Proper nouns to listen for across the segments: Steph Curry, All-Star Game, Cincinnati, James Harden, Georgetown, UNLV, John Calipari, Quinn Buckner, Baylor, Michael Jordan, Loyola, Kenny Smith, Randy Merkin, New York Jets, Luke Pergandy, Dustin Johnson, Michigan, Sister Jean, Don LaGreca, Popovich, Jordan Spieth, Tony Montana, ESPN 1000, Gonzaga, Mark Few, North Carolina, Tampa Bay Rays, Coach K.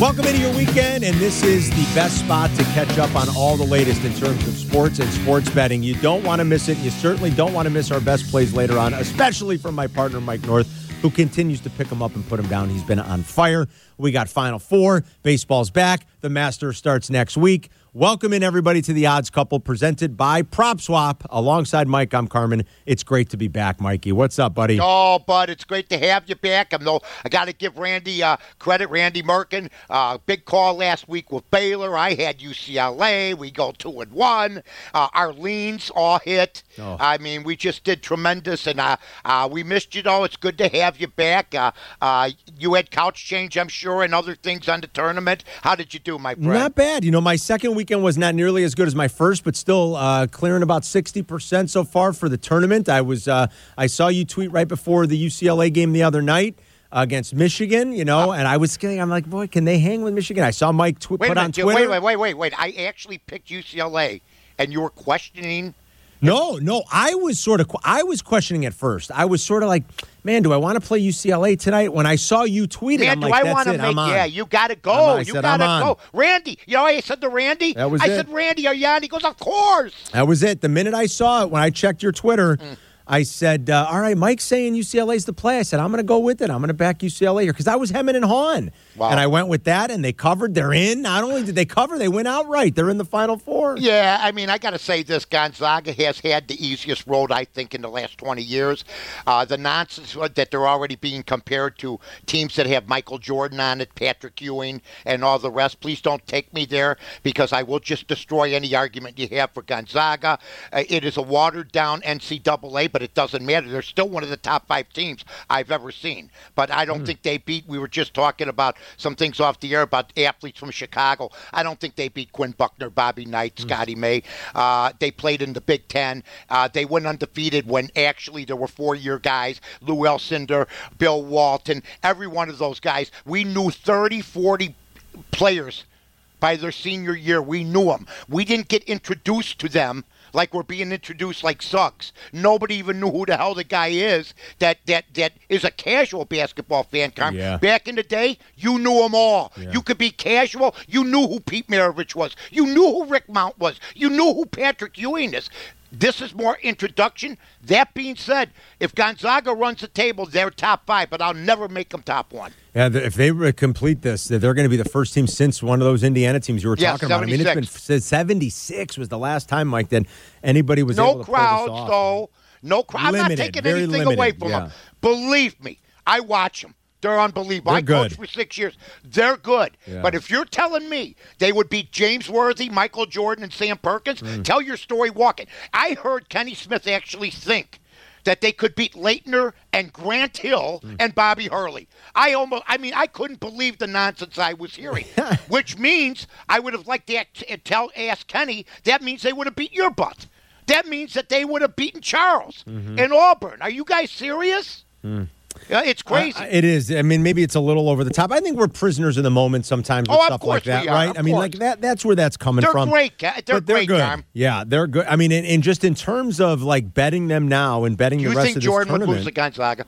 Welcome into your weekend, and this is the best spot to catch up on all the latest in terms of sports and sports betting. You don't want to miss it. You certainly don't want to miss our best plays later on, especially from my partner, Mike North, who continues to pick them up and put them down. He's been on fire. We got Final Four. Baseball's back. The Masters starts next week. Welcome in, everybody, to The Odds Couple, presented by PropSwap. Alongside Mike, I'm Carmen. It's great to be back, Mikey. What's up, buddy? Oh, bud, it's great to have you back. I got to give Randy credit, Randy Merkin. Big call last week with Baylor. I had UCLA. We go 2-1. Our leans all hit. Oh. I mean, we just did tremendous, and we missed you, though. It's good to have you back. You had couch change, I'm sure, and other things on the tournament. How did you do, my friend? Not bad. You know, my second weekend was not nearly as good as my first, but still clearing about 60% so far for the tournament. I saw you tweet right before the UCLA game the other night against Michigan, you know, and I was kidding. I'm like, boy, can they hang with Michigan? I saw Mike put on Twitter. Wait. I actually picked UCLA, and you were questioning. No, I was questioning at first. I was sort of like, man, do I want to play UCLA tonight? When I saw you tweet it, I'm like, that's it, I'm on. Yeah, you got to go. You got to go. Randy, you know what I said to Randy? That was it. I said, Randy, are you on? He goes, of course. That was it. The minute I saw it, when I checked your Twitter, I said, all right, Mike's saying UCLA's the play. I said, I'm going to go with it. I'm going to back UCLA here because I was hemming and hawing. Wow. And I went with that, and they covered. They're in. Not only did they cover, they went outright. They're in the Final Four. Yeah, I mean, I got to say this. Gonzaga has had the easiest road, I think, in the last 20 years. The nonsense that they're already being compared to teams that have Michael Jordan on it, Patrick Ewing, and all the rest. Please don't take me there because I will just destroy any argument you have for Gonzaga. It is a watered-down NCAA, but it doesn't matter. They're still one of the top five teams I've ever seen. But I don't think they beat. We were just talking about some things off the air about athletes from Chicago. I don't think they beat Quinn Buckner, Bobby Knight, Scotty May. They played in the Big Ten. They went undefeated when actually there were four-year guys, Lou Alcindor, Bill Walton, every one of those guys. We knew 30, 40 players by their senior year. We knew them. We didn't get introduced to them like we're being introduced like sucks. Nobody even knew who the hell the guy is that is a casual basketball fan, Carm. Yeah. Back in the day, you knew them all. Yeah. You could be casual. You knew who Pete Maravich was. You knew who Rick Mount was. You knew who Patrick Ewing is. This is more introduction. That being said, if Gonzaga runs the table, they're top five, but I'll never make them top one. Yeah, if they complete this, they're going to be the first team since one of those Indiana teams you were talking about. I mean, it's been 76 was the last time, Mike, that anybody was able to pull this off. No crowds, though. No crowd. Limited, I'm not taking anything away from them. Believe me, I watch them. They're unbelievable. They're good. I coached for 6 years. They're good. Yeah. But if you're telling me they would beat James Worthy, Michael Jordan, and Sam Perkins, tell your story walking. I heard Kenny Smith actually think that they could beat Leitner and Grant Hill and Bobby Hurley. I couldn't believe the nonsense I was hearing, which means I would have liked to ask Kenny, that means they would have beat your butt. That means that they would have beaten Charles and Auburn. Are you guys serious? Yeah, it's crazy. It is. I mean, maybe it's a little over the top. I think we're prisoners of the moment sometimes with stuff like that, right? I mean, like that's where that's coming from. They're great, good. Yeah, they're good. I mean, and just in terms of like betting them now and betting the rest of this tournament. Do you think Jordan would lose to Gonzaga?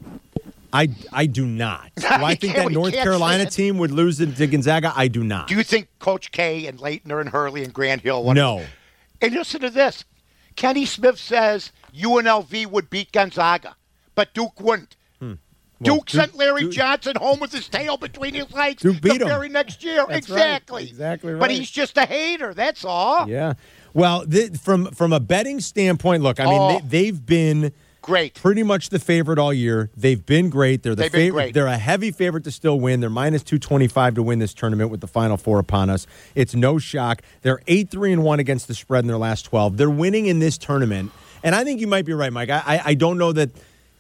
I do not. Do I think that North Carolina team would lose to Gonzaga? I do not. Do you think Coach K and Leitner and Hurley and Grant Hill would? No. And listen to this. Kenny Smith says UNLV would beat Gonzaga, but Duke wouldn't. Duke sent Larry Johnson home with his tail between his legs very next year. That's exactly. Right. Exactly right. But he's just a hater, that's all. Yeah. Well, from a betting standpoint, look, I mean, they've been great. Pretty much the favorite all year. They've been great. They're the favorite. They're a heavy favorite to still win. They're minus -225 to win this tournament with the Final Four upon us. It's no shock. They're 8-3-1 against the spread in their last 12. They're winning in this tournament. And I think you might be right, Mike. I don't know that.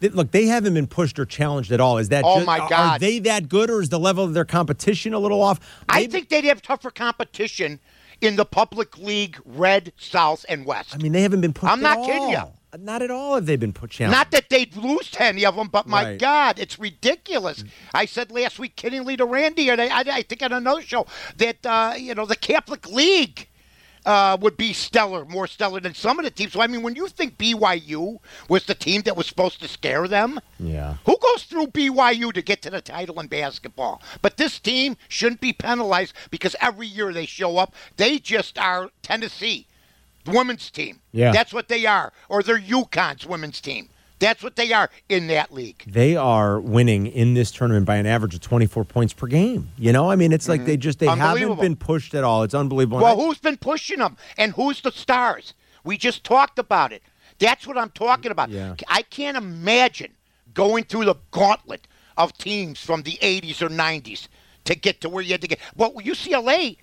Look, they haven't been pushed or challenged at all. Is that my God. Are they that good, or is the level of their competition a little off? I think they'd have tougher competition in the public league red, south, and west. I mean, they haven't been pushed I'm not at all. Kidding you. Not at all have they been pushed down. Not that they'd lose 10 of them, but my God, it's ridiculous. I said last week, kiddingly to Randy, and I think on another show, that the Catholic League would be stellar, more stellar than some of the teams. So, I mean, when you think BYU was the team that was supposed to scare them, who goes through BYU to get to the title in basketball? But this team shouldn't be penalized because every year they show up. They just are Tennessee. Women's team. Yeah. That's what they are. Or they're UConn's women's team. That's what they are in that league. They are winning in this tournament by an average of 24 points per game. You know, I mean, it's like they haven't been pushed at all. It's unbelievable. Well, who's been pushing them? And who's the stars? We just talked about it. That's what I'm talking about. Yeah. I can't imagine going through the gauntlet of teams from the 80s or 90s to get to where you had to get. Well, UCLA,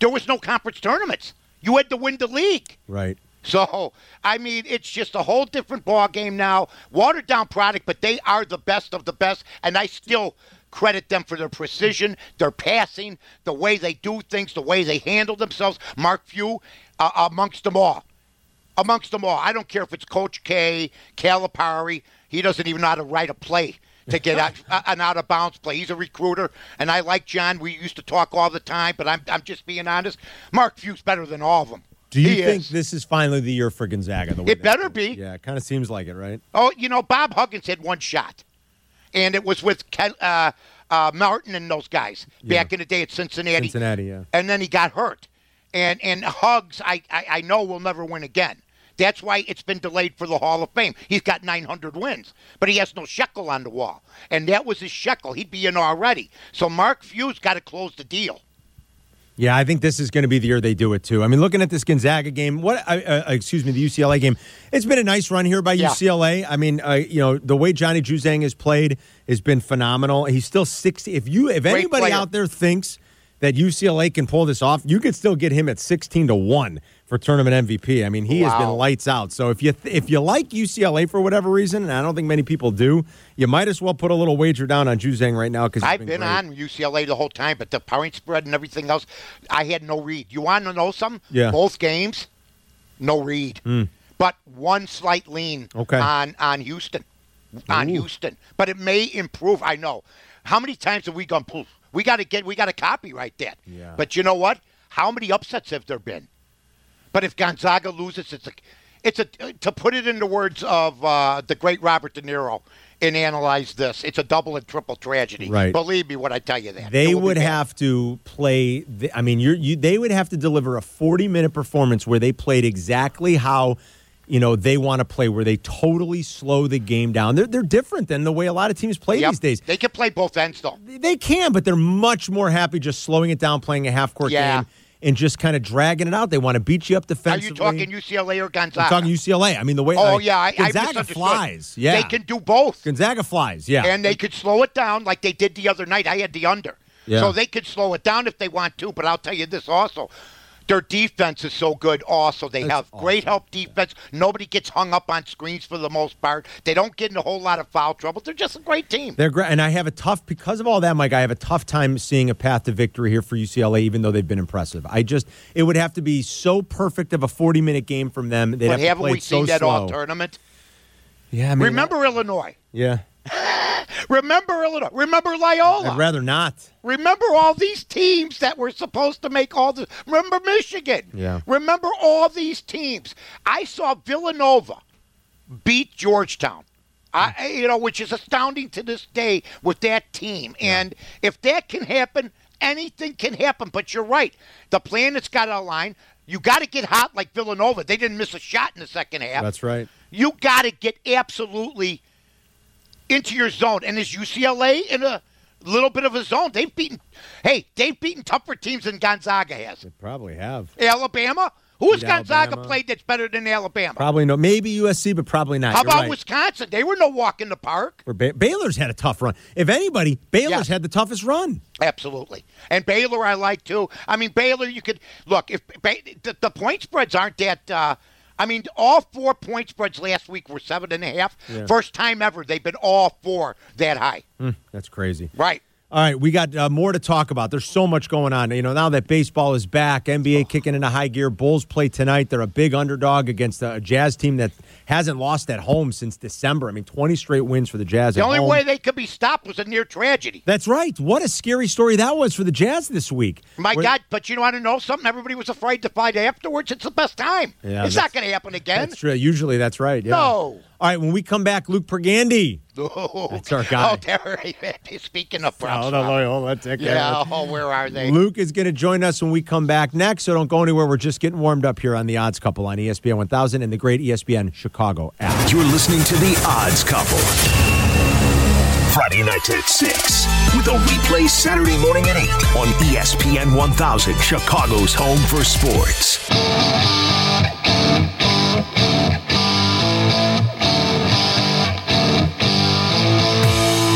there was no conference tournaments. You had to win the league. Right. So, I mean, it's just a whole different ball game now. Watered down product, but they are the best of the best. And I still credit them for their precision, their passing, the way they do things, the way they handle themselves. Mark Few, amongst them all. I don't care if it's Coach K, Calipari. He doesn't even know how to write a play to get an out-of-bounds play. He's a recruiter, and I like John. We used to talk all the time, but I'm just being honest. Mark Few's better than all of them. Do you think this is finally the year for Gonzaga? It better be. Yeah, it kind of seems like it, right? Oh, you know, Bob Huggins had one shot, and it was with Martin and those guys back in the day at Cincinnati. Cincinnati, yeah. And then he got hurt. And Huggs, I know, will never win again. That's why it's been delayed for the Hall of Fame. He's got 900 wins, but he has no shekel on the wall. And that was his shekel. He'd be in already. So Mark Few's got to close the deal. Yeah, I think this is going to be the year they do it, too. I mean, looking at this Gonzaga game, the UCLA game, it's been a nice run here by UCLA. I mean, the way Johnny Juzang has played has been phenomenal. He's still 60. If anybody out there thinks that UCLA can pull this off, you could still get him at 16-1 for tournament MVP. I mean, he has been lights out. So if you like UCLA for whatever reason, and I don't think many people do, you might as well put a little wager down on Juzang right now because I've been on UCLA the whole time, but the point spread and everything else, I had no read. You want to know something? Yeah. Both games, no read, but one slight lean on Houston, but it may improve. I know. How many times have we gone poof? We got to copyright that. Yeah. But you know what? How many upsets have there been? But if Gonzaga loses, it's a to put it in the words of the great Robert De Niro and analyze this. It's a double and triple tragedy. Right. Believe me when I tell you that. They would have to play. They would have to deliver a 40-minute performance where they played exactly how. They want to play where they totally slow the game down. They're different than the way a lot of teams play these days. They can play both ends, though. They can, but they're much more happy just slowing it down, playing a half-court game, and just kind of dragging it out. They want to beat you up defensively. Are you talking UCLA or Gonzaga? I'm talking UCLA. I mean, the way Gonzaga flies. Yeah. They can do both. Gonzaga flies, yeah. And they could slow it down like they did the other night. I had the under. Yeah. So they could slow it down if they want to, but I'll tell you this also. Their defense is so good also. They have great help defense. Nobody gets hung up on screens for the most part. They don't get in a whole lot of foul trouble. They're just a great team. They're great. And because of all that, Mike, I have a tough time seeing a path to victory here for UCLA, even though they've been impressive. It would have to be so perfect of a 40-minute game from them. They'd have to play it so slow. But haven't we seen that all tournament? Yeah. I mean, remember Illinois. Yeah. Remember Illinois. Remember Loyola. I'd rather not. Remember all these teams that were supposed to make all this. Remember Michigan. Yeah. Remember all these teams. I saw Villanova beat Georgetown, which is astounding to this day with that team. Yeah. And if that can happen, anything can happen. But you're right. The planet's got to align. You got to get hot like Villanova. They didn't miss a shot in the second half. That's right. You got to get absolutely into your zone, and is UCLA in a little bit of a zone? They've beaten tougher teams than Gonzaga has. They probably have. Alabama? Who has Gonzaga played that's better than Alabama? Probably no. Maybe USC, but probably not. How about Wisconsin? They were no walk in the park. Baylor's had a tough run. If anybody, Baylor's had the toughest run. Absolutely. And Baylor I like, too. I mean, Baylor, you could – look, if the point spreads aren't that all 4 point spreads last week were 7.5. Yeah. First time ever they've been all 4 that high. That's crazy. Right. All right, we got more to talk about. There's so much going on. You know, now that baseball is back, NBA kicking into high gear. Bulls play tonight. They're a big underdog against a Jazz team that hasn't lost at home since December. I mean, 20 straight wins for the Jazz at home. The only way they could be stopped was a near tragedy. That's right. What a scary story that was for the Jazz this week. My God, but you know, I don't know something. Everybody was afraid to fight afterwards. It's the best time. Yeah, it's not going to happen again. That's true. Usually that's right. Yeah. No. All right, when we come back, Luke Pergandy. Oh, that's our guy. Oh, speaking of props. Where are they? Luke is going to join us when we come back next, so don't go anywhere. We're just getting warmed up here on The Odds Couple on ESPN 1000 and the great ESPN Chicago app. You're listening to The Odds Couple. Friday nights at 6 with a replay Saturday morning at 8 on ESPN 1000, Chicago's home for sports.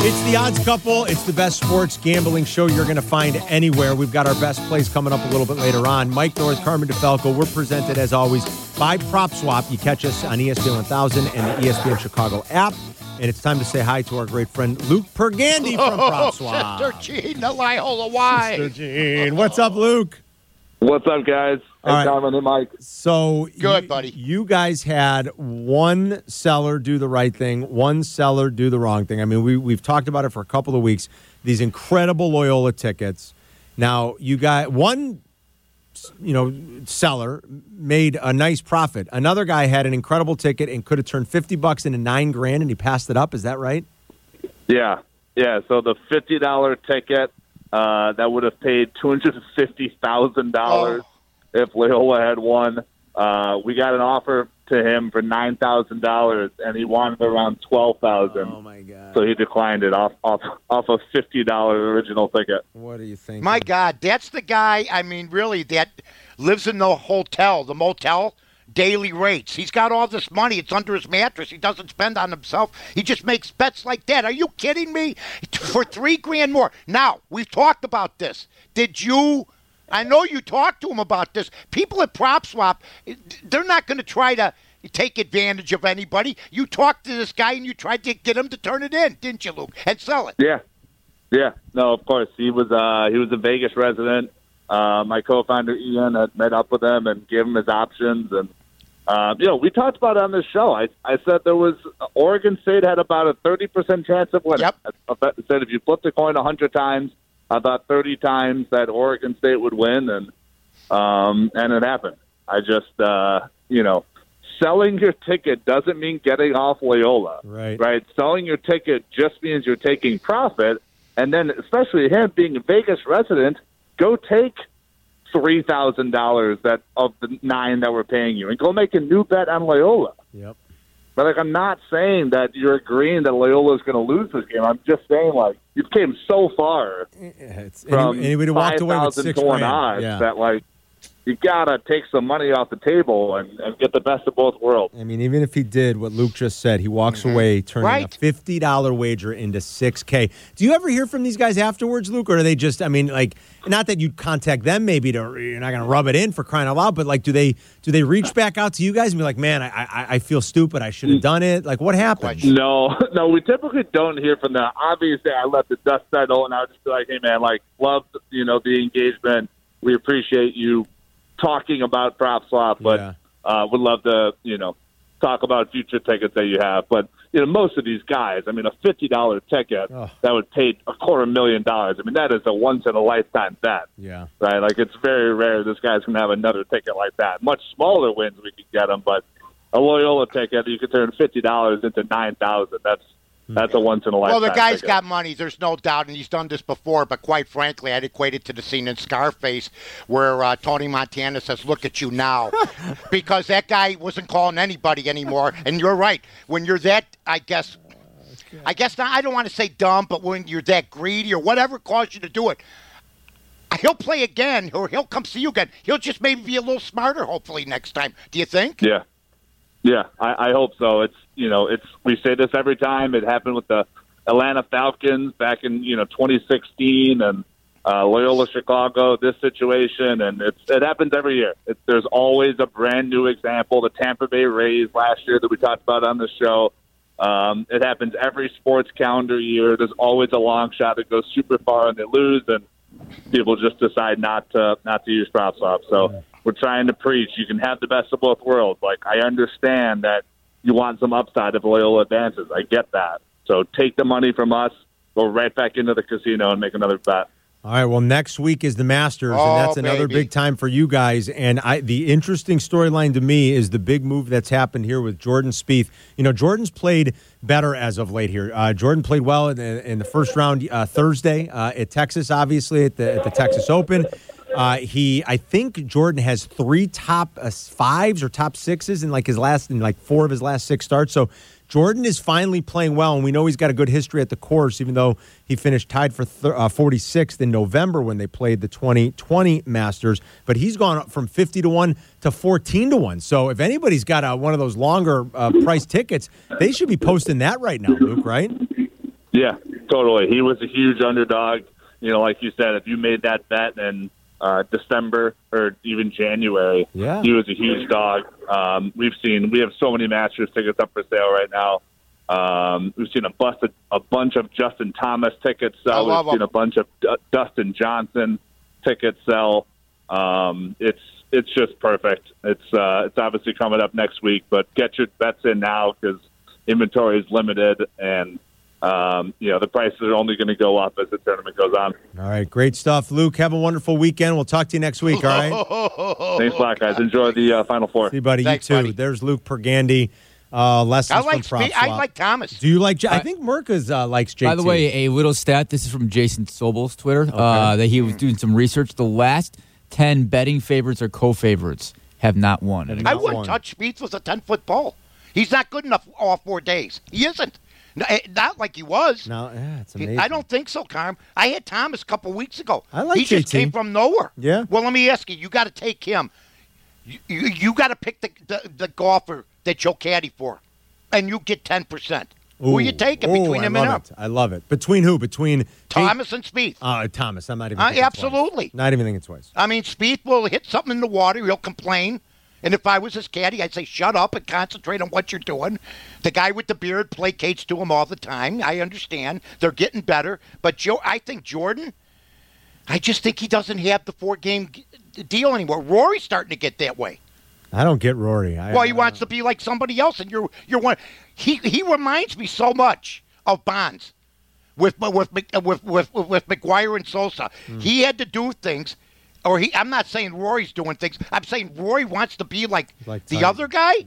It's The Odds Couple. It's the best sports gambling show you're going to find anywhere. We've got our best plays coming up a little bit later on. Mike North, Carmen DeFalco. We're presented, as always, by PropSwap. You catch us on ESPN 1000 and the ESPN Chicago app. And it's time to say hi to our great friend Luke Pergandy from PropSwap. Sister Jean, the Loyola Y. Sister Jean. What's up, Luke? What's up, guys? Hey, Simon and Mike. So good, buddy. You guys had one seller do the right thing, one seller do the wrong thing. I mean, we've talked about it for a couple of weeks. These incredible Loyola tickets. Now, you got one, seller made a nice profit. Another guy had an incredible ticket and could have turned $50 into $9,000, and he passed it up. Is that right? Yeah. So the $50 ticket that would have paid $250,000. If Loyola had won, we got an offer to him for $9,000, and he wanted around $12,000. Oh my God! So he declined it off a $50 original ticket. What do you think? My God, that's the guy. I mean, really, that lives in the hotel, the motel, daily rates. He's got all this money. It's under his mattress. He doesn't spend on himself. He just makes bets like that. Are you kidding me? For $3,000 more. Now we've talked about this. Did you? I know you talked to him about this. People at PropSwap, they're not going to try to take advantage of anybody. You talked to this guy, and you tried to get him to turn it in, didn't you, Luke, and sell it? Yeah. No, of course. He was a Vegas resident. My co-founder, Ian, had met up with him and gave him his options. And, we talked about it on this show. I said there was Oregon State had about a 30% chance of winning. Yep. I said if you flip the coin 100 times, about 30 times that Oregon State would win, and it happened. I just, selling your ticket doesn't mean getting off Loyola. Right? Selling your ticket just means you're taking profit, and then especially him being a Vegas resident, go take $3,000 that of the $9,000 that we're paying you and go make a new bet on Loyola. Yep. But, I'm not saying that you're agreeing that Loyola's going to lose this game. I'm just saying, you came so far from anybody walked away with $6,000 that, you got to take some money off the table and get the best of both worlds. I mean, even if he did what Luke just said, he walks away turning a $50 wager into $6,000. Do you ever hear from these guys afterwards, Luke, or are they just, not that you'd contact them maybe, you're not going to rub it in for crying out loud, but, do they reach back out to you guys and be like, man, I feel stupid. I should have done it. What happened? No, we typically don't hear from them. Obviously, I let the dust settle, and I would just be like, hey, man, love, the engagement. We appreciate you talking about PropSwap, but would love to, talk about future tickets that you have. But, most of these guys, a $50 ticket that would pay $250,000. That is a once-in-a-lifetime bet. Yeah. Right? It's very rare this guy's going to have another ticket like that. Much smaller wins we could get them, but a Loyola ticket, you could turn $50 into $9,000. That's a once-in-a-lifetime. Well, the guy's got money. There's no doubt, and he's done this before. But quite frankly, I'd equate it to the scene in Scarface where Tony Montana says, look at you now. Because that guy wasn't calling anybody anymore. And you're right. When you're that, I guess I don't want to say dumb, but when you're that greedy or whatever caused you to do it, he'll play again or he'll come see you again. He'll just maybe be a little smarter, hopefully, next time. Do you think? Yeah, I hope so. It's we say this every time. It happened with the Atlanta Falcons back in 2016, and Loyola Chicago. This situation, and it happens every year. There's always a brand new example. The Tampa Bay Rays last year that we talked about on the show. It happens every sports calendar year. There's always a long shot that goes super far and they lose, and people just decide not to use PropSwap. So we're trying to preach. You can have the best of both worlds. Like, I understand that you want some upside if Loyola advances. I get that. So take the money from us, go right back into the casino and make another bet. All right, well, next week is the Masters, and that's another big time for you guys. And the interesting storyline to me is the big move that's happened here with Jordan Spieth. You know, Jordan's played better as of late here. Jordan played well in the first round Thursday at Texas, obviously, at the Texas Open. I think Jordan has three top fives or top sixes in four of his last six starts. So Jordan is finally playing well, and we know he's got a good history at the course, even though he finished tied for 46th in November when they played the 2020 Masters. But he's gone up from 50 to 1 to 14 to 1. So if anybody's got one of those longer price tickets, they should be posting that right now, Luke, right? Yeah, totally. He was a huge underdog. You know, like you said, if you made that bet in December or even January, yeah, he was a huge dog. We have so many Masters tickets up for sale right now. We've seen a bunch of Justin Thomas tickets sell. We've seen a bunch of Dustin Johnson tickets sell. It's just perfect. It's obviously coming up next week, but get your bets in now because inventory is limited, and the prices are only going to go up as the tournament goes on. All right, great stuff, Luke. Have a wonderful weekend. We'll talk to you next week, all right? Thanks a lot, guys. Enjoy the Final Four. See you, buddy. Thanks, you too. Buddy. There's Luke Pergandy. Lessons from PropSwap. I like Thomas. Do you like I think Merck likes JT. By the way, a little stat. This is from Jason Sobel's Twitter, that he was doing some research. The last 10 betting favorites or co-favorites have not won. I wouldn't touch Spieth with a 10-foot pole. He's not good enough all 4 days. He isn't. No, not like he was. No, yeah, it's amazing. I don't think so, Carm. I had Thomas a couple weeks ago. I like JT. He just came from nowhere. Yeah. Well, let me ask you. You got to take him. You got to pick the golfer that you'll caddy for, and you get 10%. Ooh. Who are you taking between him and him? I love it. Between who? Between Thomas and Spieth. Thomas. I'm not even thinking absolutely. Twice. Not even thinking twice. I mean, Spieth will hit something in the water. He'll complain. And if I was his caddy, I'd say, shut up and concentrate on what you're doing. The guy with the beard placates to him all the time. I understand. They're getting better. But I think Jordan, I just think he doesn't have the four-game deal anymore. Rory's starting to get that way. I don't get Rory. He wants to be like somebody else, and you're one. He reminds me so much of Bonds with McGuire and Sosa. Mm. He had to do things. I'm not saying Rory's doing things. I'm saying Rory wants to be like the other guy? Yeah.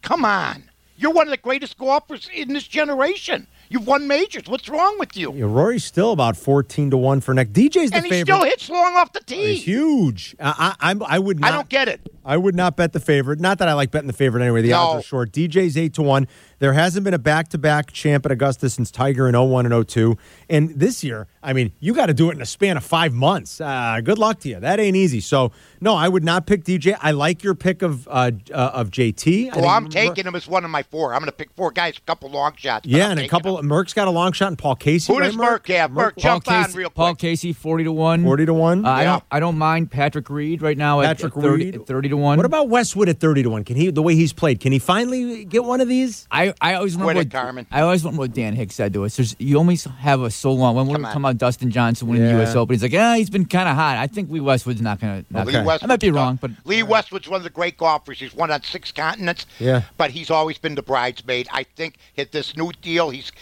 Come on. You're one of the greatest golfers in this generation. You've won majors. What's wrong with you? Yeah, Rory's still about 14 to 1 for next. DJ's the favorite. And he still hits long off the tee. He's huge. I would not. I don't get it. I would not bet the favorite. Not that I like betting the favorite anyway. The odds are short. DJ's 8 to 1. There hasn't been a back-to-back champ at Augusta since Tiger in 01 and 02. And this year, I mean, you got to do it in a span of 5 months. Good luck to you. That ain't easy. So, no, I would not pick DJ. I like your pick of JT. Well, I'm taking him as one of my four. I'm going to pick four guys, a couple long shots. Yeah, and a couple. Merck's got a long shot, and Paul Casey. Who does Merck have? Merck, jump on real quick. Paul Casey, 40 to 1. 40 to 1. I don't mind Patrick Reed right now at 30 to 1. What about Westwood at 30 to 1? Can he, the way he's played, can he finally get one of these? I always remember what Dan Hicks said to us. You only have a so long. When we're talking about Dustin Johnson winning the U.S. Open, he's like, he's been kind of hot. I think Lee Westwood's not going to. I might be wrong, but Lee Westwood's one of the great golfers. He's won on 6 continents. Yeah, but he's always been the bridesmaid. I think at this new deal, he's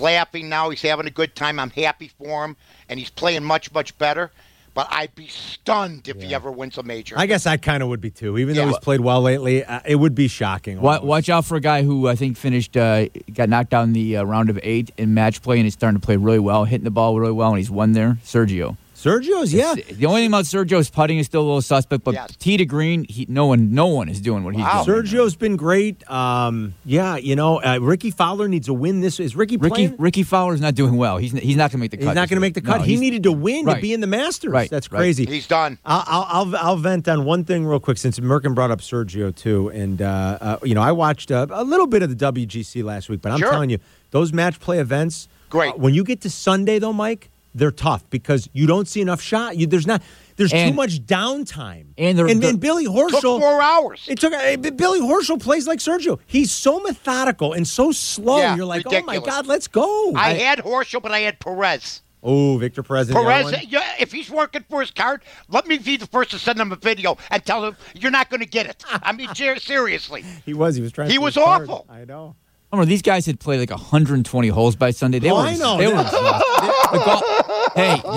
laughing now. He's having a good time. I'm happy for him, and he's playing much, much better. But I'd be stunned if he ever wins a major. I guess I kind of would be, too. Even though he's played well lately, it would be shocking. Watch out for a guy who I think got knocked down the round of 8 in match play, and he's starting to play really well, hitting the ball really well, and he's won there. Sergio. Sergio's, yeah. The only thing about Sergio is putting is still a little suspect, but tee to green, no one is doing what he's doing. Sergio's been great. Ricky Fowler needs a win. This is Ricky playing? Ricky Fowler's not doing well. He's not going to make the cut. He's not going to make the cut. No, he needed to win to be in the Masters. Right, that's crazy. He's done. I'll vent on one thing real quick since Merkin brought up Sergio too, and I watched a little bit of the WGC last week, but I'm telling you, those match play events. Great. When you get to Sunday though, Mike. they're tough because you don't see enough shot. There's too much downtime. And then Billy Horschel took 4 hours. Billy Horschel plays like Sergio. He's so methodical and so slow. Yeah, you're like, ridiculous. Oh my God, let's go. I had Horschel, but I had Perez. Oh, Victor Perez, yeah, if he's working for his card, let me be the first to send him a video and tell him you're not going to get it. I mean, seriously. He was awful. Card. I know. I remember these guys had played like 120 holes by Sunday. Hey, you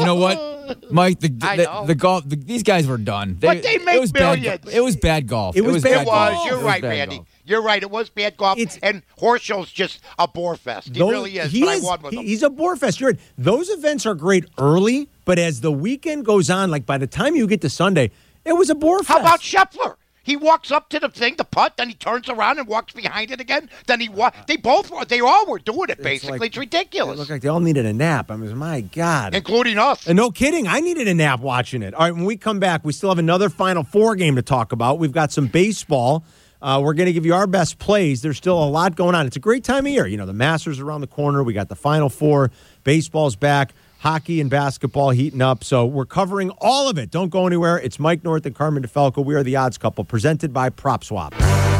know what, Mike? The golf. These guys were done. But they made millions. It was bad golf. It was bad golf. You're right, Randy. Golf. You're right. It was bad golf. And Horschel's just a bore fest. He really is. I won with him. He's a bore fest. You're right. Those events are great early, but as the weekend goes on, like by the time you get to Sunday, it was a bore fest. How about Scheffler? He walks up to the thing, the putt, then he turns around and walks behind it again. Then he they all were doing it, basically. It's ridiculous. It looked like they all needed a nap. I mean, my God. Including us. And no kidding. I needed a nap watching it. All right, when we come back, we still have another Final Four game to talk about. We've got some baseball. We're going to give you our best plays. There's still a lot going on. It's a great time of year. You know, the Masters around the corner. We got the Final Four. Baseball's back. Hockey and basketball heating up. So we're covering all of it. Don't go anywhere. It's Mike North and Carmen DeFalco. We are The Odds Couple, presented by PropSwap.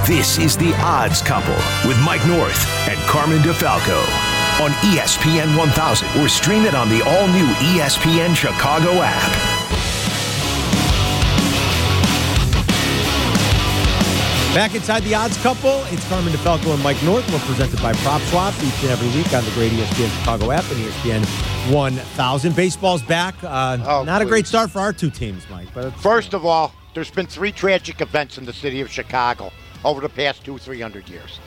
This is The Odds Couple with Mike North and Carmen DeFalco on ESPN 1000 or stream it on the all-new ESPN Chicago app. Back inside The Odds Couple, it's Carmen DeFalco and Mike North. We're presented by PropSwap each and every week on the great ESPN Chicago app and ESPN 1000. Baseball's back. A great start for our two teams, Mike. But first of all, there's been three tragic events in the city of Chicago over the past 300 years.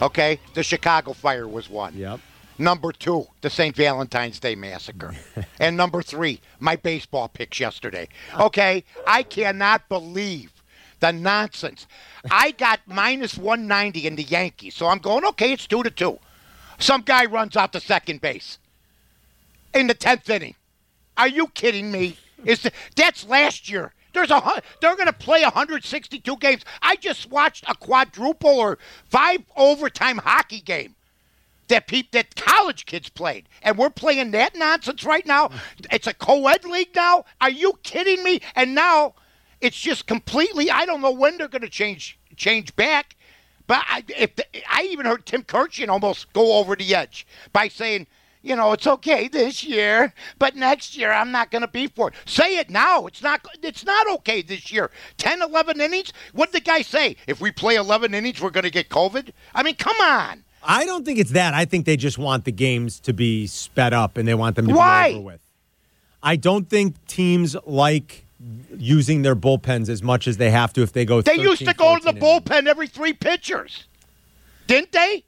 Okay? The Chicago Fire was one. Yep. Number two, the St. Valentine's Day Massacre. And number three, my baseball picks yesterday. Okay? I cannot believe the nonsense. I got minus 190 in the Yankees, so I'm going, okay, it's 2-2. Some guy runs out to second base. In the 10th inning. Are you kidding me? That's last year. They're going to play 162 games. I just watched a quadruple or 5 overtime hockey game that college kids played. And we're playing that nonsense right now. It's a co-ed league now. Are you kidding me? And now it's just completely, I don't know when they're going to change back. But I even heard Tim Kirchner almost go over the edge by saying, you know, it's okay this year, but next year I'm not going to be for it. Say it now. It's not okay this year. 10, 11 innings? What did the guy say? If we play 11 innings, we're going to get COVID? I mean, come on. I don't think it's that. I think they just want the games to be sped up and they want them to be over with. I don't think teams like using their bullpens as much as they have to if they go 13, they used to go to the bullpen every 3 pitchers, didn't they?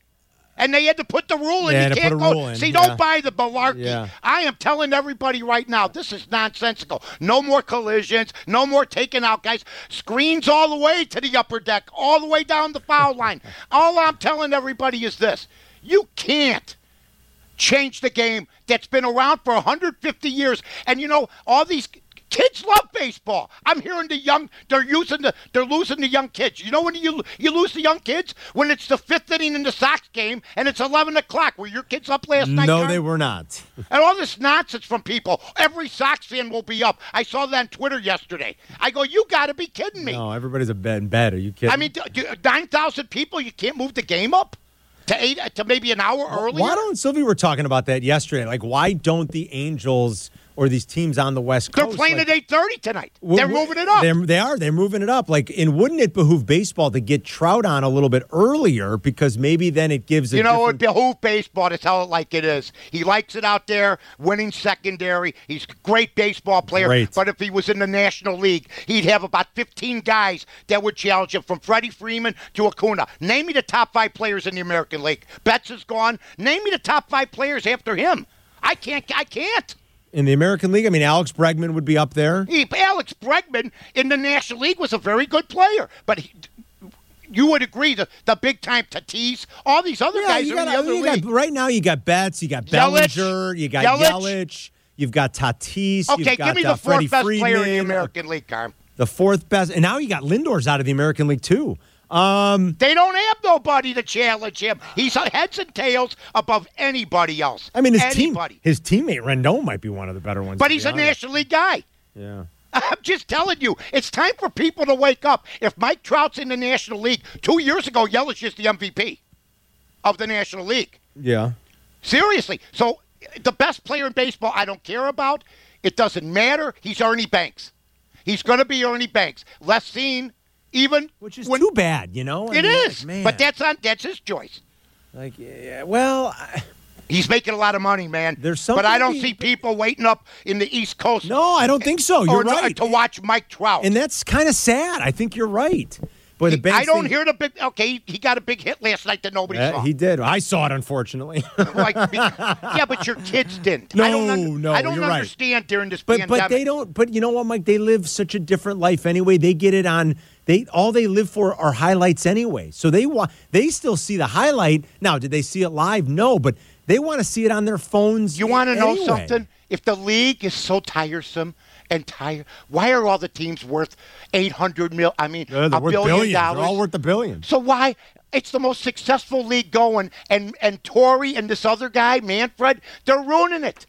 And they had to put the rule in. You can't go. See, don't buy the malarkey. Yeah. I am telling everybody right now, this is nonsensical. No more collisions. No more taking out guys. Screens all the way to the upper deck, all the way down the foul line. All I'm telling everybody is this. You can't change the game that's been around for 150 years. And, you know, all these kids love baseball. I'm hearing they're losing the young kids. You know when you lose the young kids? When it's the 5th inning in the Sox game and it's 11 o'clock. Were your kids up last night? No, they were not. And all this nonsense from people. Every Sox fan will be up. I saw that on Twitter yesterday. I go, you got to be kidding me. No, everybody's in bed. Are you kidding? I mean, 9,000 people, you can't move the game up? To maybe an hour earlier? Waddle and Sylvie were talking about that yesterday. Like, why don't the Angels or these teams on the West Coast. They're playing at 8:30 tonight. They're moving it up. They're moving it up. Like, and wouldn't it behoove baseball to get Trout on a little bit earlier because maybe then it gives it. You know, it behoove baseball to tell it like it is. He likes it out there, winning secondary. He's a great baseball player. Great. But if he was in the National League, he'd have about 15 guys that would challenge him from Freddie Freeman to Acuna. Name me the top 5 players in the American League. Betts is gone. Name me the top 5 players after him. I can't. In the American League, I mean, Alex Bregman would be up there. Alex Bregman in the National League was a very good player. But you would agree, the big-time Tatis, all these other guys are in the other league. Right now you got Betts, you got Bellinger, you got Yelich, you've got Tatis. Okay, you've got, give me the fourth best player in the American League, Carm. The fourth best. And now you got Lindor's out of the American League, too. They don't have nobody to challenge him. He's heads and tails above anybody else. I mean, his teammate Rendon might be one of the better ones. But he's a National League guy. Yeah. I'm just telling you, it's time for people to wake up. If Mike Trout's in the National League, 2 years ago, Yelich is the MVP of the National League. Yeah. Seriously. So the best player in baseball I don't care about. It doesn't matter. He's Ernie Banks. He's going to be Ernie Banks. Less seen even. Which is too bad, you know? I mean, it is. Man. But that's his choice. Like, yeah, well... He's making a lot of money, man. But I don't see people waiting up in the East Coast. No, I don't think so. You're right. To watch Mike Trout. And that's kind of sad. I think you're right. But he got a big hit last night that nobody saw. He did. I saw it, unfortunately. Yeah, but your kids didn't. I don't understand during this pandemic. But they don't. But you know what, Mike? They live such a different life anyway. They get it on. All they live for are highlights anyway. So they still see the highlight. Now, did they see it live? No, but they want to see it on their phones. You want to know something? If the league is so tiresome and tired, why are all the teams worth $800 million? I mean, they're worth $1 billion. They're all worth $1 billion. So why? It's the most successful league going, and Torrey and this other guy, Manfred, they're ruining it.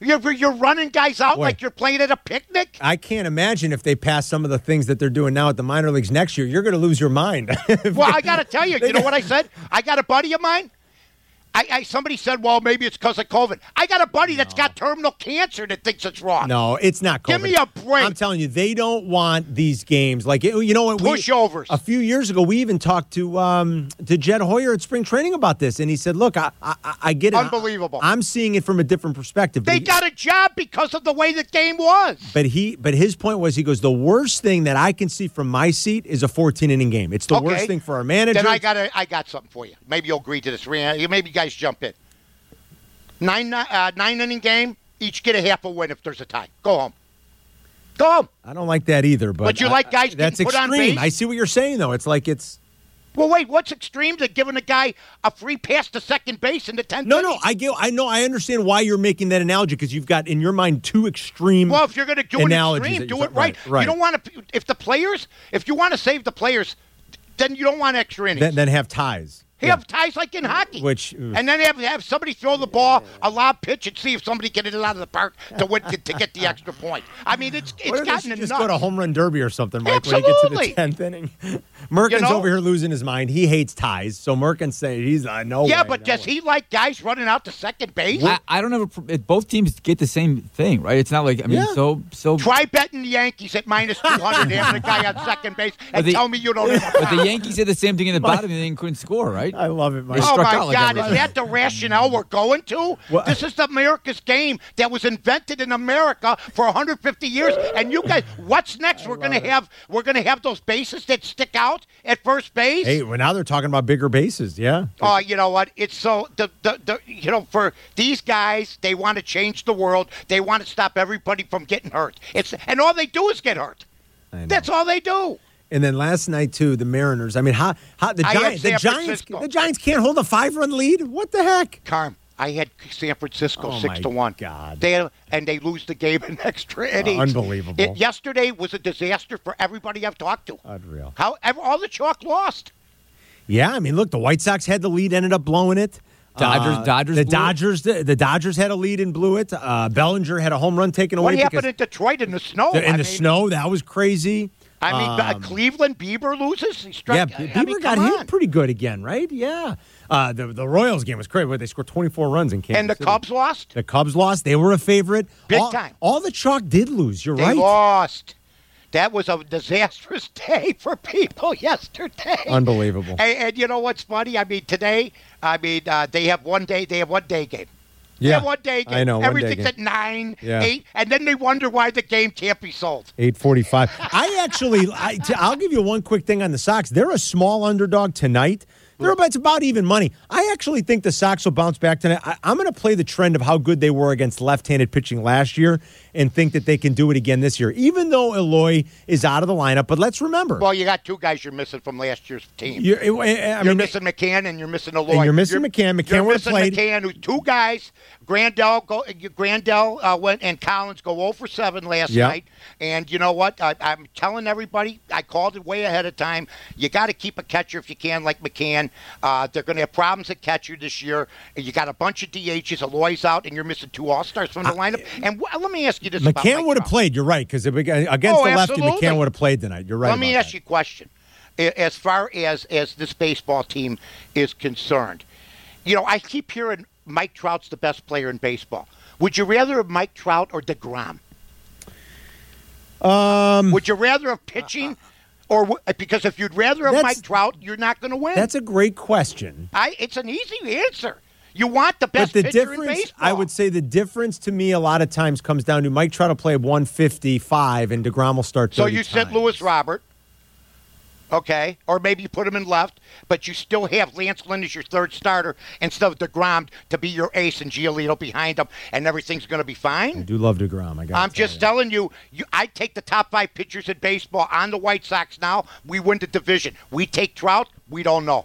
You're running guys out like you're playing at a picnic. I can't imagine if they pass some of the things that they're doing now at the minor leagues next year. You're going to lose your mind. Well, I got to tell you, you know what I said? I got a buddy of mine. Somebody said, well, maybe it's because of COVID. I got a buddy that's got terminal cancer that thinks it's wrong. No, it's not COVID. Give me a break. I'm telling you, they don't want these games. Like, you know what? Pushovers. A few years ago, we even talked to Jed Hoyer at spring training about this, and he said, look, I get it. Unbelievable. I'm seeing it from a different perspective. They got a job because of the way the game was. But his point was, he goes, the worst thing that I can see from my seat is a 14-inning game. It's the worst thing for our manager. Then I got something for you. Maybe you'll agree to this. Maybe you guys jump in. Nine-inning game, each get a half a win if there's a tie. Go home. I don't like that either. But you like guys that's put extreme. On base? I see what you're saying, though. It's like it's... Well, wait, what's extreme? They're giving a guy a free pass to second base in the 10th. No, I understand why you're making that analogy, because you've got, in your mind, two extreme. Well, if you're going to do an extreme, do it right. You don't want to... If you want to save the players, then you don't want extra innings. Then have ties. Have ties like in hockey. And then have somebody throw the ball, a lob pitch, and see if somebody can hit it out of the park to get the extra point. I mean, it's gotten enough. Just go to home run derby or something, Mike, Absolutely. When you get to the 10th inning. Merkin's over here losing his mind. He hates ties. So Merkin said he's no Yeah, way, but no does way. He like guys running out to second base? I don't have both teams get the same thing, right? It's not like, I mean, so. Try betting the Yankees at minus 200 having a guy on second base and tell me you don't have a But the Yankees did the same thing in the bottom and they couldn't score, right? I love it, Mike. Oh, my God. Is that the rationale we're going to? Well, this is America's game that was invented in America for 150 years. And you guys, what's next? We're gonna have those bases that stick out at first base? Hey, well, now they're talking about bigger bases, yeah. Oh, you know what? It's so, for these guys, they want to change the world. They want to stop everybody from getting hurt. And all they do is get hurt. That's all they do. And then last night too, the Mariners. I mean, the Giants can't hold a 5-run lead. What the heck? Carm, I had San Francisco 6-1. God, they lose the game in extra innings. Unbelievable. Yesterday was a disaster for everybody I've talked to. Unreal. However, all the chalk lost. Yeah, I mean, look, the White Sox had the lead, ended up blowing it. The Dodgers had a lead and blew it. Bellinger had a home run taken away. What happened in Detroit in the snow? In the snow, that was crazy. I mean, Cleveland, Bieber loses? He struck, yeah, Bieber got hit pretty good again, right? Yeah. The Royals game was crazy. They scored 24 runs in Kansas City. Cubs lost? The Cubs lost. They were a favorite. Big time. All the chalk did lose. You're right. They lost. That was a disastrous day for people yesterday. Unbelievable. And you know what's funny? I mean, today, they have one day game. Yeah, one day game. I know. Everything's at 9, 8, and then they wonder why the game can't be sold. 8:45. I'll give you one quick thing on the Sox. They're a small underdog tonight They're about, it's about even money. I actually think the Sox will bounce back tonight. I'm going to play the trend of how good they were against left-handed pitching last year and think that they can do it again this year, even though Eloy is out of the lineup. But let's remember. Well, you got two guys you're missing from last year's team. You're missing McCann and you're missing Eloy. And you're missing McCann. McCann was played. You're missing McCann. Two guys. Grandel went and Collins go 0 for 7 last night. And you know what? I'm telling everybody, I called it way ahead of time. You got to keep a catcher if you can, like McCann. They're going to have problems at catcher this year. You got a bunch of DHs. Aloy's out, and you're missing two All-Stars from the lineup. And let me ask you this. McCann would have played. You're right, because against the lefty, McCann would have played tonight. You're right. Let me ask you a question. As far as this baseball team is concerned, you know, I keep hearing Mike Trout's the best player in baseball. Would you rather have Mike Trout or DeGrom? Would you rather have pitching? Because if you'd rather have Mike Trout, you're not going to win. That's a great question. It's an easy answer. You want the best pitcher in baseball. I would say the difference to me a lot of times comes down to Mike Trout will play 155 and DeGrom will start 30 times. So you said Luis Robert. Okay, or maybe you put him in left, but you still have Lance Lynn as your third starter instead of DeGrom to be your ace and Giolito behind him, and everything's going to be fine. I do love DeGrom. I'm just telling you, I take the top five pitchers in baseball on the White Sox now. We win the division. We take Trout. We don't know.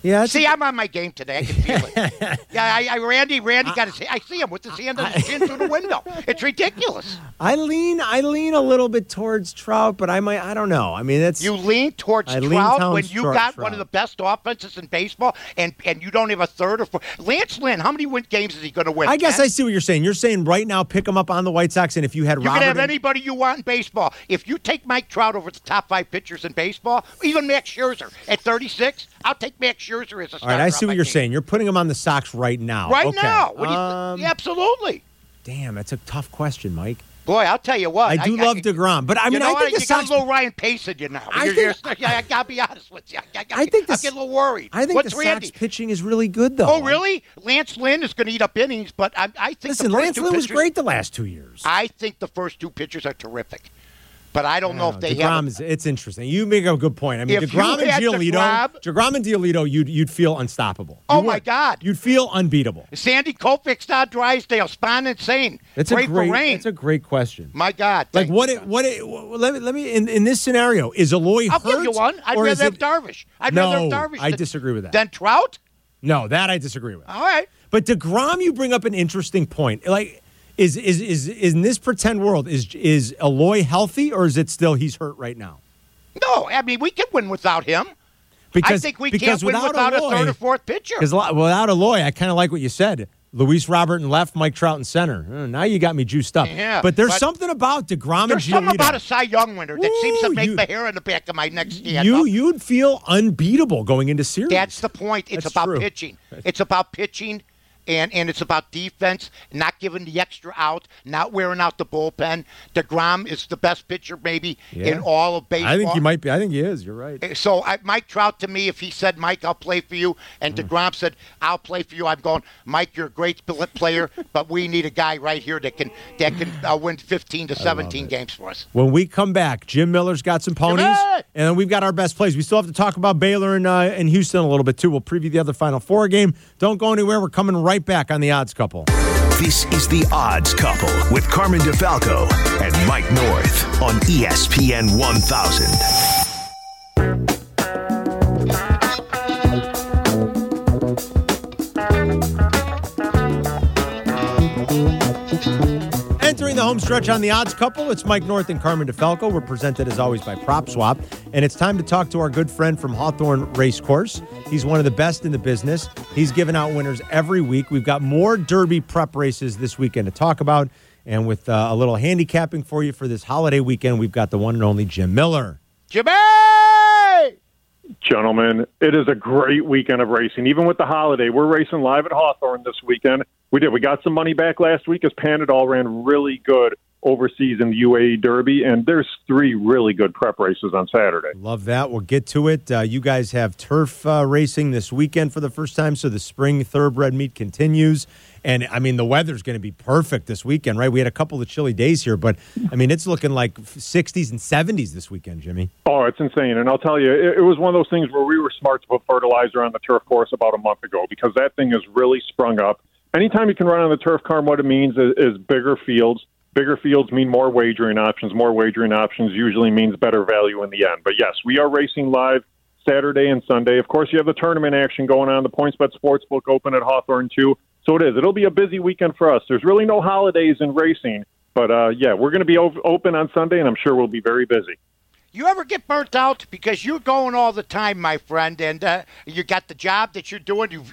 Yeah, see, I'm on my game today. I can feel it. Randy got his. I see him with his hand on his chin through the window. It's ridiculous. I lean a little bit towards Trout, but I don't know. I mean, that's you lean towards Trout when you got one of the best offenses in baseball, and you don't have a third or fourth. Lance Lynn, how many games is he going to win? I guess I see what you're saying. You're saying right now, pick him up on the White Sox, and if you had, you can have anybody you want in baseball. If you take Mike Trout over the top five pitchers in baseball, even Max Scherzer at 36, I'll take Max Scherzer. Is a All right, I see what you're saying. You're putting him on the Sox right now. Right now. What do you absolutely. Damn, that's a tough question, Mike. Boy, I'll tell you what. I do love DeGrom, but I mean, I think the Sox. You got a little Ryan Pace in you now. I got to be honest with you. I get a little worried. I think the Sox pitching is really good, though. Oh, really? Lance Lynn is going to eat up innings, but I think. Listen, Lance Lynn was great the last 2 years. I think the first two pitchers are terrific. But I don't know if they DeGrom have. It's interesting. You make a good point. I mean, DeGrom and Giolito, you'd feel unstoppable. My God. You'd feel unbeatable. Sandy Koufax, Todd Drysdale, Spahn and Sane. That's a great question. My God. Like, let me, in this scenario, is Eloy hurt? I'll give you one. I'd rather have Darvish. I disagree with that. Then Trout? No, that I disagree with. All right. But DeGrom, you bring up an interesting point. Like, Is in this pretend world, is Eloy healthy, or is it still he's hurt right now? No, I mean, we can win without him. Because, I think we can't win without Eloy, a third or fourth pitcher. Because without Eloy, I kind of like what you said. Luis Robert in left, Mike Trout in center. Now you got me juiced up. Yeah, but there's something about DeGrom and Giolito. There's something about a Cy Young winner that seems to make the hair on the back of my neck stand up. You'd feel unbeatable going into series. That's the point. It's about pitching. It's about pitching. And it's about defense, not giving the extra out, not wearing out the bullpen. DeGrom is the best pitcher maybe in all of baseball. I think he might be. I think he is. You're right. So Mike Trout, to me, if he said, Mike, I'll play for you, and DeGrom said, I'll play for you, I'm going, Mike, you're a great player, but we need a guy right here that can win 15 to 17 games for us. When we come back, Jim Miller's got some ponies, and then we've got our best plays. We still have to talk about Baylor and Houston a little bit, too. We'll preview the other Final Four game. Don't go anywhere. We're coming right back on The Odds Couple. This is The Odds Couple with Carmen DeFalco and Mike North on ESPN 1000. Entering the home stretch on The Odds Couple, it's Mike North and Carmen DeFalco. We're presented as always by Prop Swap, and it's time to talk to our good friend from Hawthorne Racecourse. He's one of the best in the business. He's giving out winners every week. We've got more Derby prep races this weekend to talk about. And with a little handicapping for you for this holiday weekend, we've got the one and only Jim Miller. Jimmy! Gentlemen, it is a great weekend of racing. Even with the holiday, we're racing live at Hawthorne this weekend. We got some money back last week as Panadol ran really good overseas in the UAE Derby, and there's three really good prep races on Saturday. Love that. We'll get to it. You guys have turf racing this weekend for the first time, so the spring thoroughbred meet continues. And, I mean, the weather's going to be perfect this weekend, right? We had a couple of chilly days here, but, I mean, it's looking like 60s and 70s this weekend, Jimmy. Oh, it's insane. And I'll tell you, it was one of those things where we were smart to put fertilizer on the turf course about a month ago because that thing has really sprung up. Anytime you can run on the turf, Carm, what it means is bigger fields. Bigger fields mean more wagering options. More wagering options usually means better value in the end. But, yes, we are racing live Saturday and Sunday. Of course, you have the tournament action going on. The PointsBet Sportsbook open at Hawthorne, too. So it is. It'll be a busy weekend for us. There's really no holidays in racing. But, yeah, we're going to be open on Sunday, and I'm sure we'll be very busy. You ever get burnt out? Because you're going all the time, my friend, and you got the job that you're doing.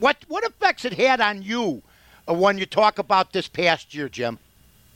What effects it had on you when you talk about this past year, Jim?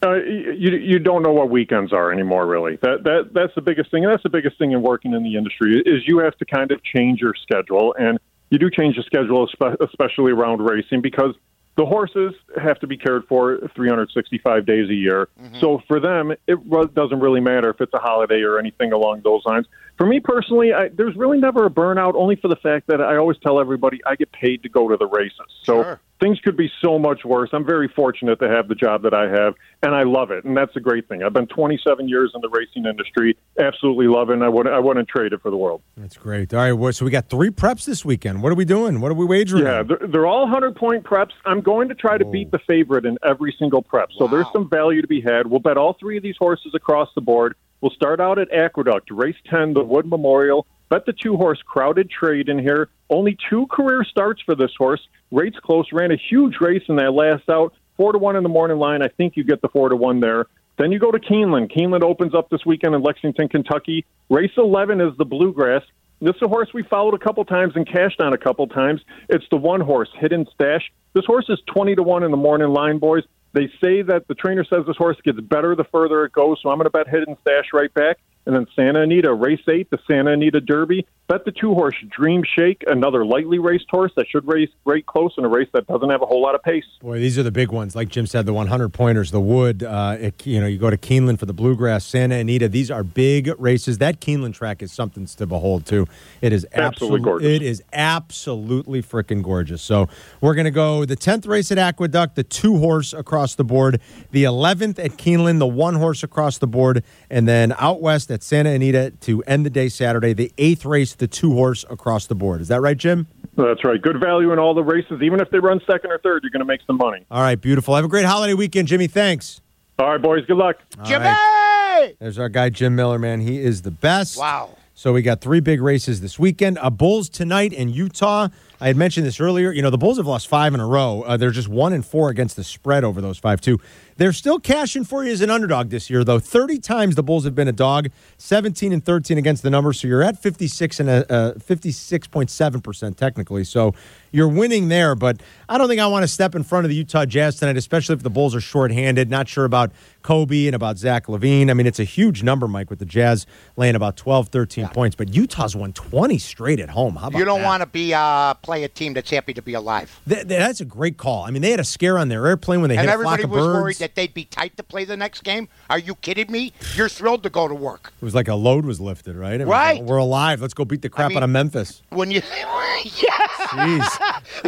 You don't know what weekends are anymore, really. That's the biggest thing, and that's the biggest thing in working in the industry is you have to kind of change your schedule, and you do change the schedule, especially around racing, because the horses have to be cared for 365 days a year. Mm-hmm. So for them, it doesn't really matter if it's a holiday or anything along those lines. For me personally, there's really never a burnout, only for the fact that I always tell everybody I get paid to go to the races. So sure. Things could be so much worse. I'm very fortunate to have the job that I have, and I love it, and that's a great thing. I've been 27 years in the racing industry, absolutely love it, and I wouldn't trade it for the world. That's great. All right, well, so we got three preps this weekend. What are we doing? What are we wagering? Yeah, they're all 100-point preps. I'm going to try to beat the favorite in every single prep, so wow. There's some value to be had. We'll bet all three of these horses across the board. We'll start out at Aqueduct, race 10, the Wood Memorial. Bet the two-horse Crowded Trade in here. Only two career starts for this horse. Rates close, ran a huge race in that last out. 4-1 in the morning line. I think you get the 4-1 there. Then you go to Keeneland. Keeneland opens up this weekend in Lexington, Kentucky. Race 11 is the Bluegrass. This is a horse we followed a couple times and cashed on a couple times. It's the one horse, Hidden Stash. This horse is 20-1 in the morning line, boys. They say that the trainer says this horse gets better the further it goes, so I'm going to bet Hidden Stash right back. And then Santa Anita, race 8, the Santa Anita Derby. Bet the two-horse Dream Shake, another lightly raced horse that should race right close in a race that doesn't have a whole lot of pace. Boy, these are the big ones. Like Jim said, the 100-pointers, the Wood. You go to Keeneland for the Bluegrass, Santa Anita. These are big races. That Keeneland track is something to behold, too. It is absolutely gorgeous. It is absolutely freaking gorgeous. So we're going to go the 10th race at Aqueduct, the two-horse across the board, the 11th at Keeneland, the one-horse across the board, and then out west at Santa Anita to end the day Saturday, the 8th race, the two-horse across the board. Is that right, Jim? That's right. Good value in all the races. Even if they run second or third, you're going to make some money. All right, beautiful. Have a great holiday weekend, Jimmy. Thanks. All right, boys. Good luck. Jimmy! Right. There's our guy, Jim Miller, man. He is the best. Wow. So we got three big races this weekend. Bulls tonight in Utah. I had mentioned this earlier. You know, the Bulls have lost 5 in a row. They're just 1-4 against the spread over those 5-2. They're still cashing for you as an underdog this year, though. 30 times the Bulls have been a dog, 17-13 against the number. So you're at 56.7% technically. So you're winning there, but I don't think I want to step in front of the Utah Jazz tonight, especially if the Bulls are shorthanded. Not sure about Kobe and about Zach LaVine. I mean, it's a huge number, Mike, with the Jazz laying about 12, 13 points. But Utah's won 20 straight at home. How about that? You don't want to be play a team that's happy to be alive. That's a great call. I mean, they had a scare on their airplane when they hit a flock of birds. And everybody was worried that they'd be tight to play the next game. Are you kidding me? You're thrilled to go to work. It was like a load was lifted, right? I mean, right. We're alive. Let's go beat the crap out of Memphis. When you, jeez.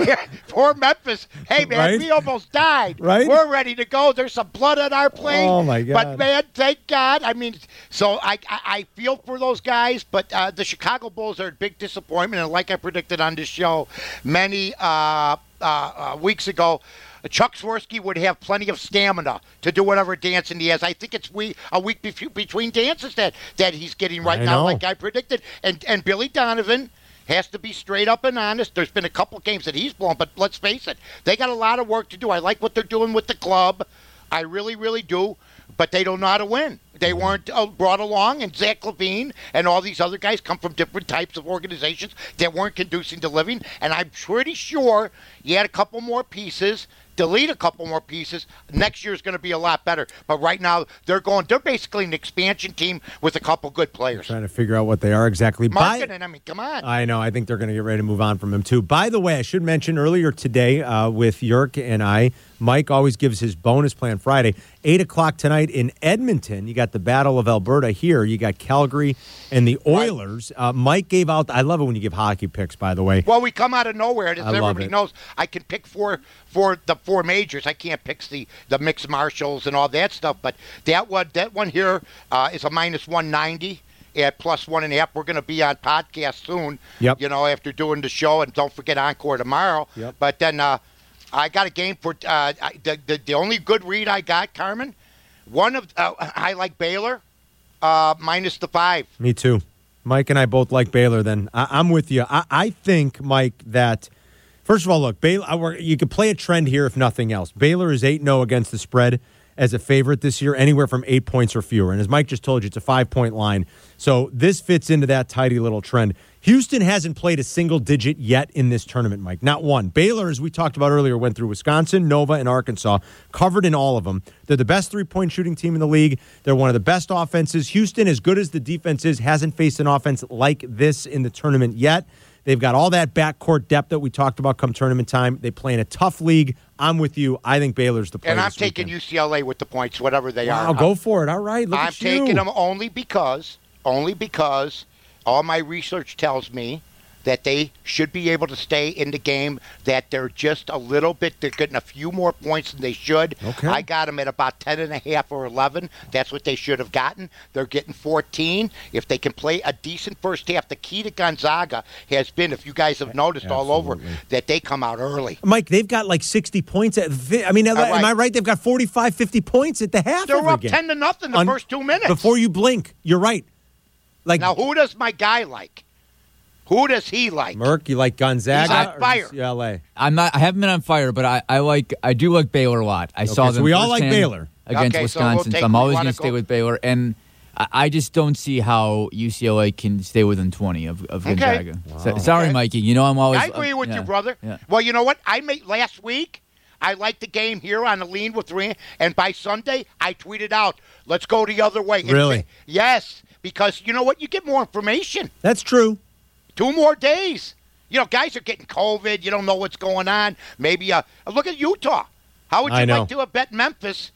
Yeah, poor Memphis. Hey, man, right? We almost died. Right? We're ready to go. There's some blood on our plane. Oh, my God. But, man, thank God. I mean, so I feel for those guys, but the Chicago Bulls are a big disappointment. And like I predicted on this show many weeks ago, Chuck Swirsky would have plenty of stamina to do whatever dancing he has. I think it's a week between dances that he's getting right now, like I predicted. And Billy Donovan has to be straight up and honest. There's been a couple games that he's blown, but let's face it, they got a lot of work to do. I like what they're doing with the club. I really, really do. But they don't know how to win. They weren't brought along, and Zach LaVine and all these other guys come from different types of organizations that weren't conducive to living, and I'm pretty sure you had a couple more pieces, delete a couple more pieces, next year's going to be a lot better. But right now, they're basically an expansion team with a couple good players. I'm trying to figure out what they are exactly. Marketing, I mean, come on. I know. I think they're going to get ready to move on from him, too. By the way, I should mention earlier today with Yurk and I, Mike always gives his bonus plan Friday. 8 o'clock tonight in Edmonton. You got the Battle of Alberta here. You got Calgary and the Oilers. Mike gave out. I love it when you give hockey picks, by the way. Well, we come out of nowhere. As everybody knows, I can pick four majors. I can't pick the mixed martials and all that stuff. But that one here is a minus 190. At plus 1.5, we're going to be on podcast soon. Yep. You know, after doing the show, and don't forget Encore tomorrow. Yep. But then I got a game for the only good read I got, Carmen. I like Baylor minus the 5. Me too. Mike and I both like Baylor. Then I'm with you. I think, Mike, that first of all, look, Baylor. You could play a trend here if nothing else. Baylor is 8-0 against the spread as a favorite this year, anywhere from 8 points or fewer. And as Mike just told you, it's a 5-point line. So this fits into that tidy little trend. Houston hasn't played a single digit yet in this tournament, Mike. Not one. Baylor, as we talked about earlier, went through Wisconsin, Nova, and Arkansas, covered in all of them. They're the best three-point shooting team in the league. They're one of the best offenses. Houston, as good as the defense is, hasn't faced an offense like this in the tournament yet. They've got all that backcourt depth that we talked about come tournament time. They play in a tough league. I'm with you. I think Baylor's the player. And I'm taking UCLA with the points, whatever they are. I'll go for it. All right. Look at you. I'm taking them only because all my research tells me that they should be able to stay in the game, that they're just a little bit, they're getting a few more points than they should. Okay. I got them at about 10.5 or 11. That's what they should have gotten. They're getting 14. If they can play a decent first half, the key to Gonzaga has been, if you guys have noticed all over, that they come out early. Mike, they've got like 60 points. Am I right? They've got 45, 50 points at the half. They're up 10-0 the first 2 minutes. Before you blink, you're right. Like, now, who does my guy like? Who does he like? Merck, you like Gonzaga? He's on fire. UCLA. I haven't been on fire, but I do like Baylor a lot. I saw them. So we all like Baylor against Wisconsin. So I'm always going to stay with Baylor, and I just don't see how UCLA can stay within 20 of Gonzaga. Wow. Sorry, Mikey. You know I'm always. I agree with you, brother. Yeah. Well, you know what? Last week, I liked the game here on the lean with three, and by Sunday I tweeted out, "Let's go the other way." Really? Yes, because you know what? You get more information. That's true. 2 more days. You know, guys are getting COVID. You don't know what's going on. Maybe look at Utah. How would you like to have bet Memphis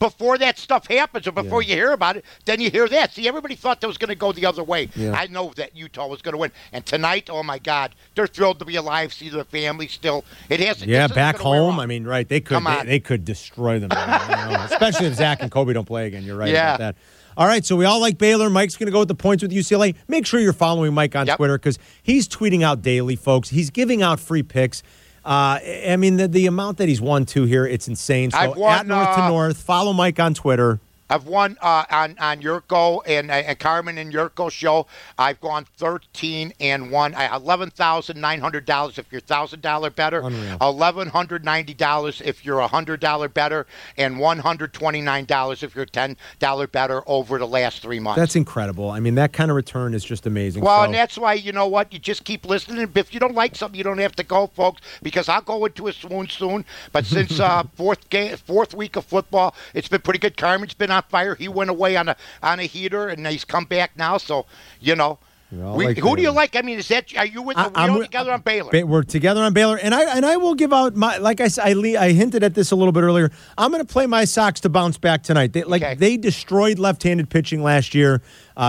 before that stuff happens or before you hear about it? Then you hear that. See, everybody thought that was going to go the other way. Yeah. I know that Utah was going to win. And tonight, oh, my God, they're thrilled to be alive, see their family still. It hasn't. Yeah, back home. I mean, right, they could destroy them. Especially if Zach and Kobe don't play again. You're right about that. All right, so we all like Baylor. Mike's going to go with the points with UCLA. Make sure you're following Mike on Twitter because he's tweeting out daily, folks. He's giving out free picks. I mean, the amount that he's won, too, here, it's insane. So I've won, at North to North, follow Mike on Twitter. I've won on Yurko and Carmen and Yurko show. I've gone 13-1, $11,900 if you're $1,000 better, $1,190 if you're $100 better, and $129 if you're $10 better over the last 3 months. That's incredible. I mean, that kind of return is just amazing. Well, and that's why, you know what, you just keep listening. If you don't like something, you don't have to go, folks, because I'll go into a swoon soon. But since fourth week of football, it's been pretty good. Carmen's been on fire. He went away on a heater, and he's come back now. So, you know, who do you like? I mean, are you with we're together on Baylor? We're together on Baylor, and I will give out my, like I said, I hinted at this a little bit earlier. I'm going to play my Sox to bounce back tonight. They destroyed left-handed pitching last year.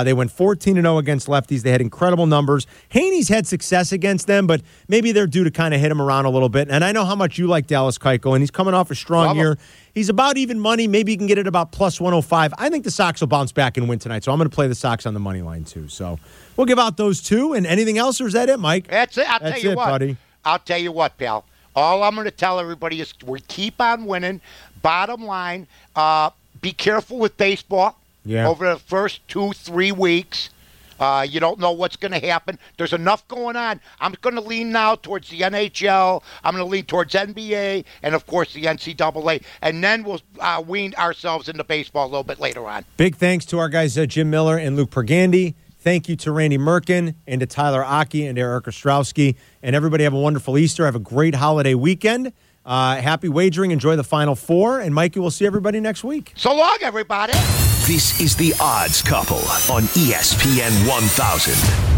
They went 14-0 against lefties. They had incredible numbers. Haney's had success against them, but maybe they're due to kind of hit him around a little bit. And I know how much you like Dallas Keuchel, and he's coming off a strong year. He's about even money. Maybe you can get it about plus 105. I think the Sox will bounce back and win tonight, so I'm going to play the Sox on the money line too. So we'll give out those two. And anything else, or is that it, Mike? That's it. I'll tell you what, pal. All I'm going to tell everybody is we keep on winning. Bottom line, be careful with baseball. Yeah. Over the first 2-3 weeks, you don't know what's going to happen. There's enough going on. I'm going to lean now towards the NHL. I'm going to lean towards NBA and, of course, the NCAA. And then we'll wean ourselves into baseball a little bit later on. Big thanks to our guys, Jim Miller and Luke Pergandy. Thank you to Randy Merkin and to Tyler Aki and Eric Ostrowski. And everybody have a wonderful Easter. Have a great holiday weekend. Happy wagering. Enjoy the Final Four. And, Mikey, we'll see everybody next week. So long, everybody. This is The Odds Couple on ESPN 1000.